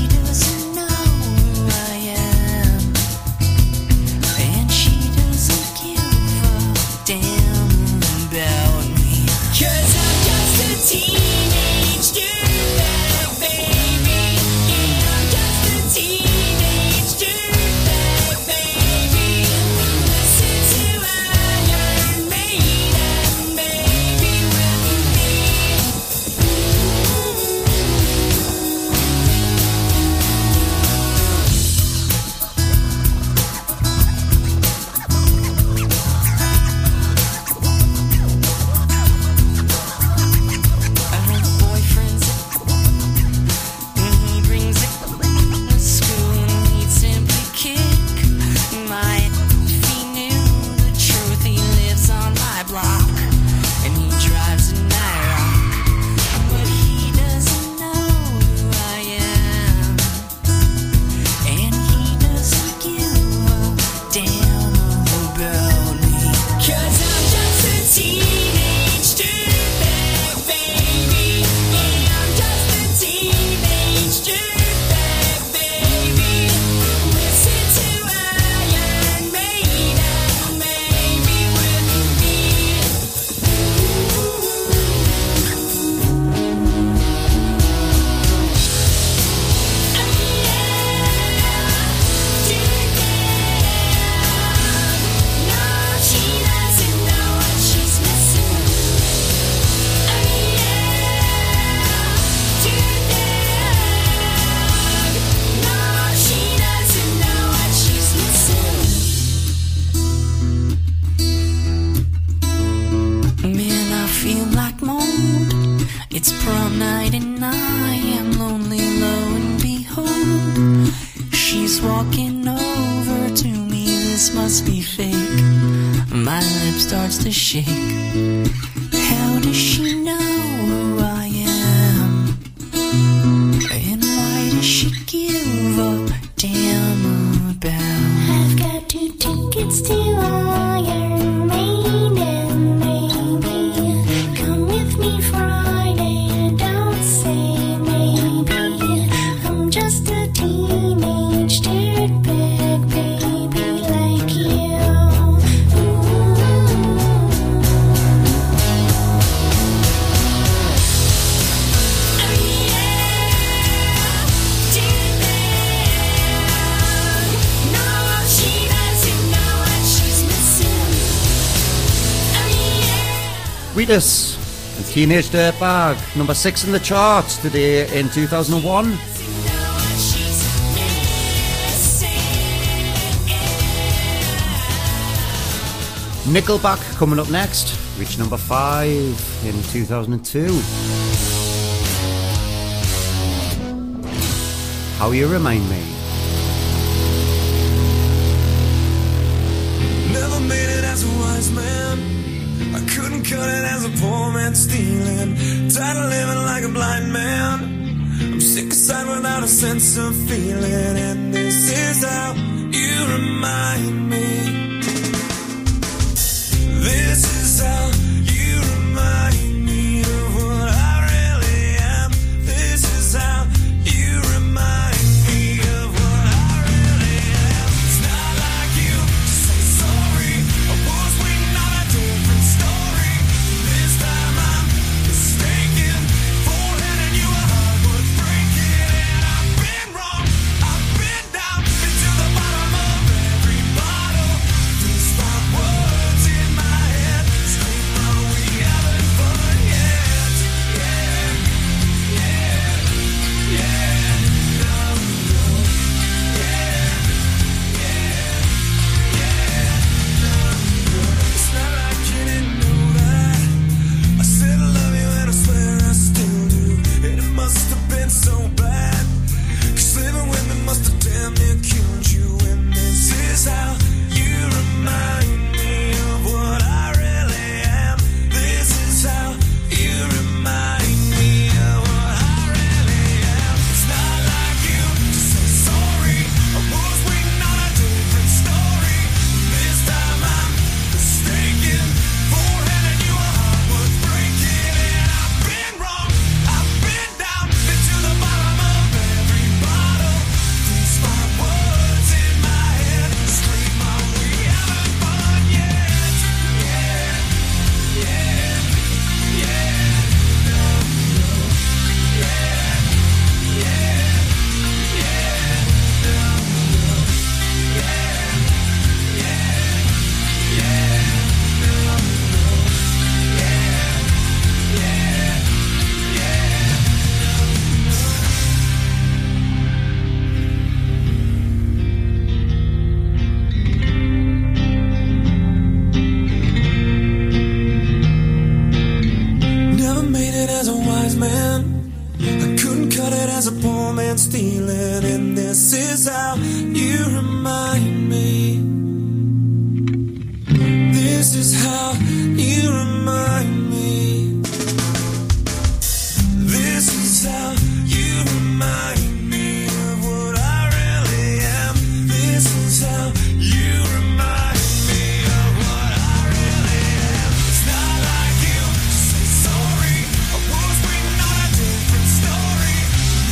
this must be fake. My lip starts to shake. How does she know who I am? And why does she give a damn about? I've got 2 tickets to Iron Maiden, and maybe come with me Friday. Don't say maybe. I'm just a teenage dirtbag baby like you. Are you dirtbag? No, she doesn't know what she's missing. Wheatus and Teenage Dirtbag, number 6 in the charts today in 2001. Nickelback coming up next, reached number 5 in 2002. How You Remind Me. Never made it as a wise man. I couldn't cut it as a poor man stealing. Tired of living like a blind man. I'm sick aside without a sense of feeling. And this is how you remind me. This is how you remind me of what I really am. This is how you remind me of what I really am. It's not like you to say sorry. I was waiting on a different story. This time I'm mistaken. Falling and you were hard worth breaking. And I've been wrong. I've been down. Been to the bottom of every bottle. These 5 words in my head. Scream, are we having fun yet? It's not like you didn't know that. I said I love you and I swear I still do. And it must have been so bad. 'Cause living with me must have damn near killed you. And this is how you remind me of what I really am. This is how you remind me of what I really am. It's not like you to say sorry. I was waiting on a different story. This time I'm mistaken. Forehead and you are hard worth breaking. And I've been wrong. I've been down. Been to the bottom of every bottle. These 5 words in my head. Scream, are we having fun yet? Never made it as a wise man. I couldn't cut it as a poor man stealing. And this is how you remind me. This is how you remind me. This is how you remind me of what I really am. This is how you remind me of what I really am. It's not like you to say sorry. I was waiting on a different story.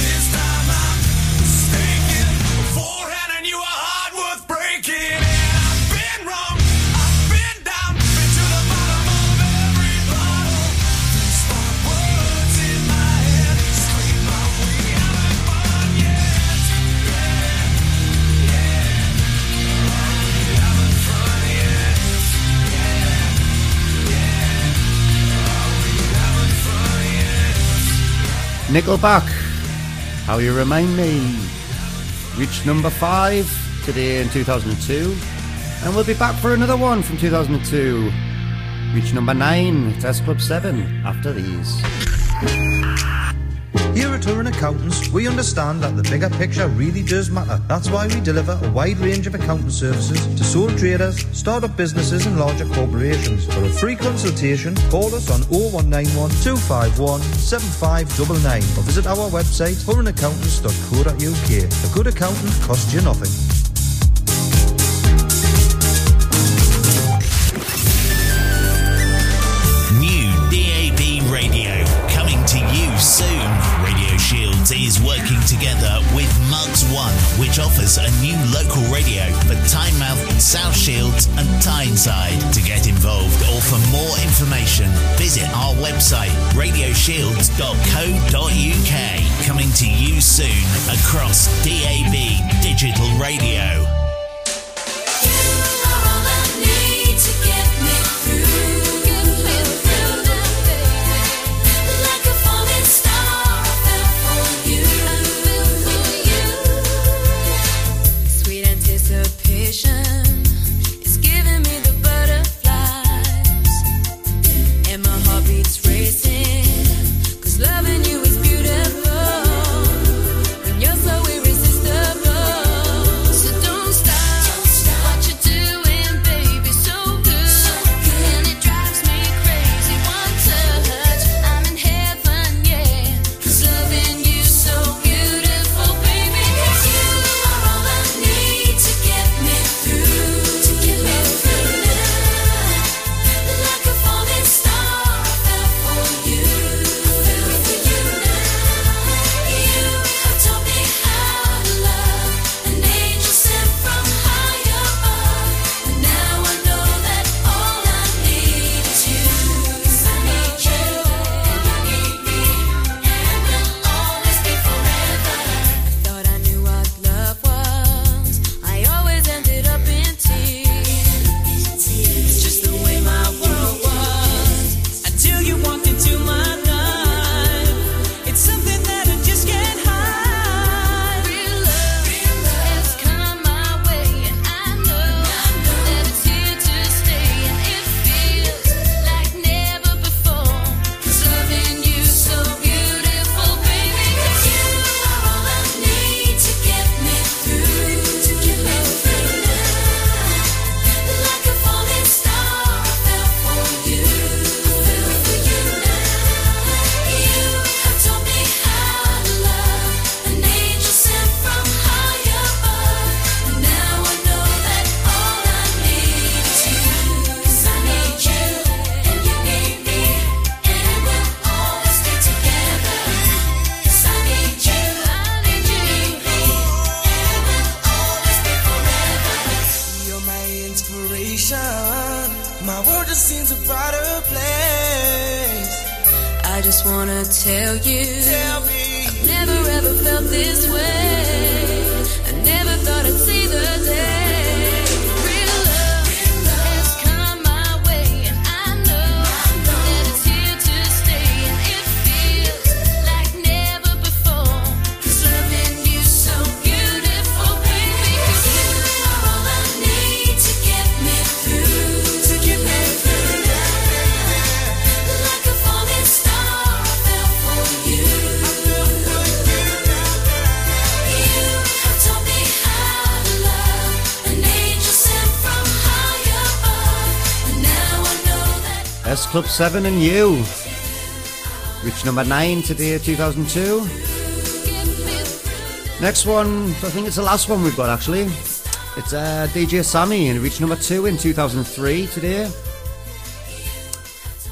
This time I'm mistaken. Beforehand and you are hard worth breaking. And I've been wrong. I've been down. Been to the bottom of every bottle. These 5 words in my head. Scream, are we having fun yet? Having fun yet? Are we having fun yet? Nickelback, How You Remind Me, reached number 5 today in 2002, and we'll be back for another one from 2002. Reached number 9, it's S Club 7, after these. Here at Huron Accountants, we understand that the bigger picture really does matter. That's why we deliver a wide range of accounting services to sole traders, start-up businesses and larger corporations. For a free consultation, call us on 0191 251 7599 or visit our website huronaccountants.co.uk. A good accountant costs you nothing. Is working together with Mugs One, which offers a new local radio for Tynemouth, South Shields and Tyneside. To get involved or for more information, visit our website radioshields.co.uk. Coming to you soon across DAB Digital Radio. S Club 7 and You, reached number 9 today, 2002. Next one, I think it's the last one we've got actually. It's DJ Sammy, and it reached number 2 in 2003 today.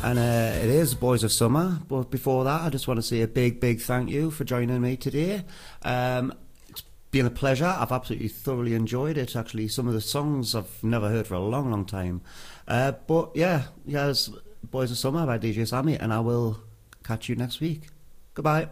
And it is Boys of Summer, but before that I just want to say a big, big thank you for joining me today. It's been a pleasure. I've absolutely thoroughly enjoyed it actually. Some of the songs I've never heard for a long, long time. But yeah, Boys of Summer by DJ Sammy, and I will catch you next week. Goodbye.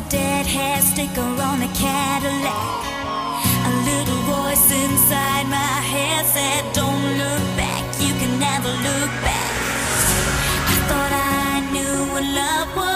saw a dead hair sticker on a Cadillac. A little voice inside my head said, don't look back, you can never look back. I thought I knew what love was.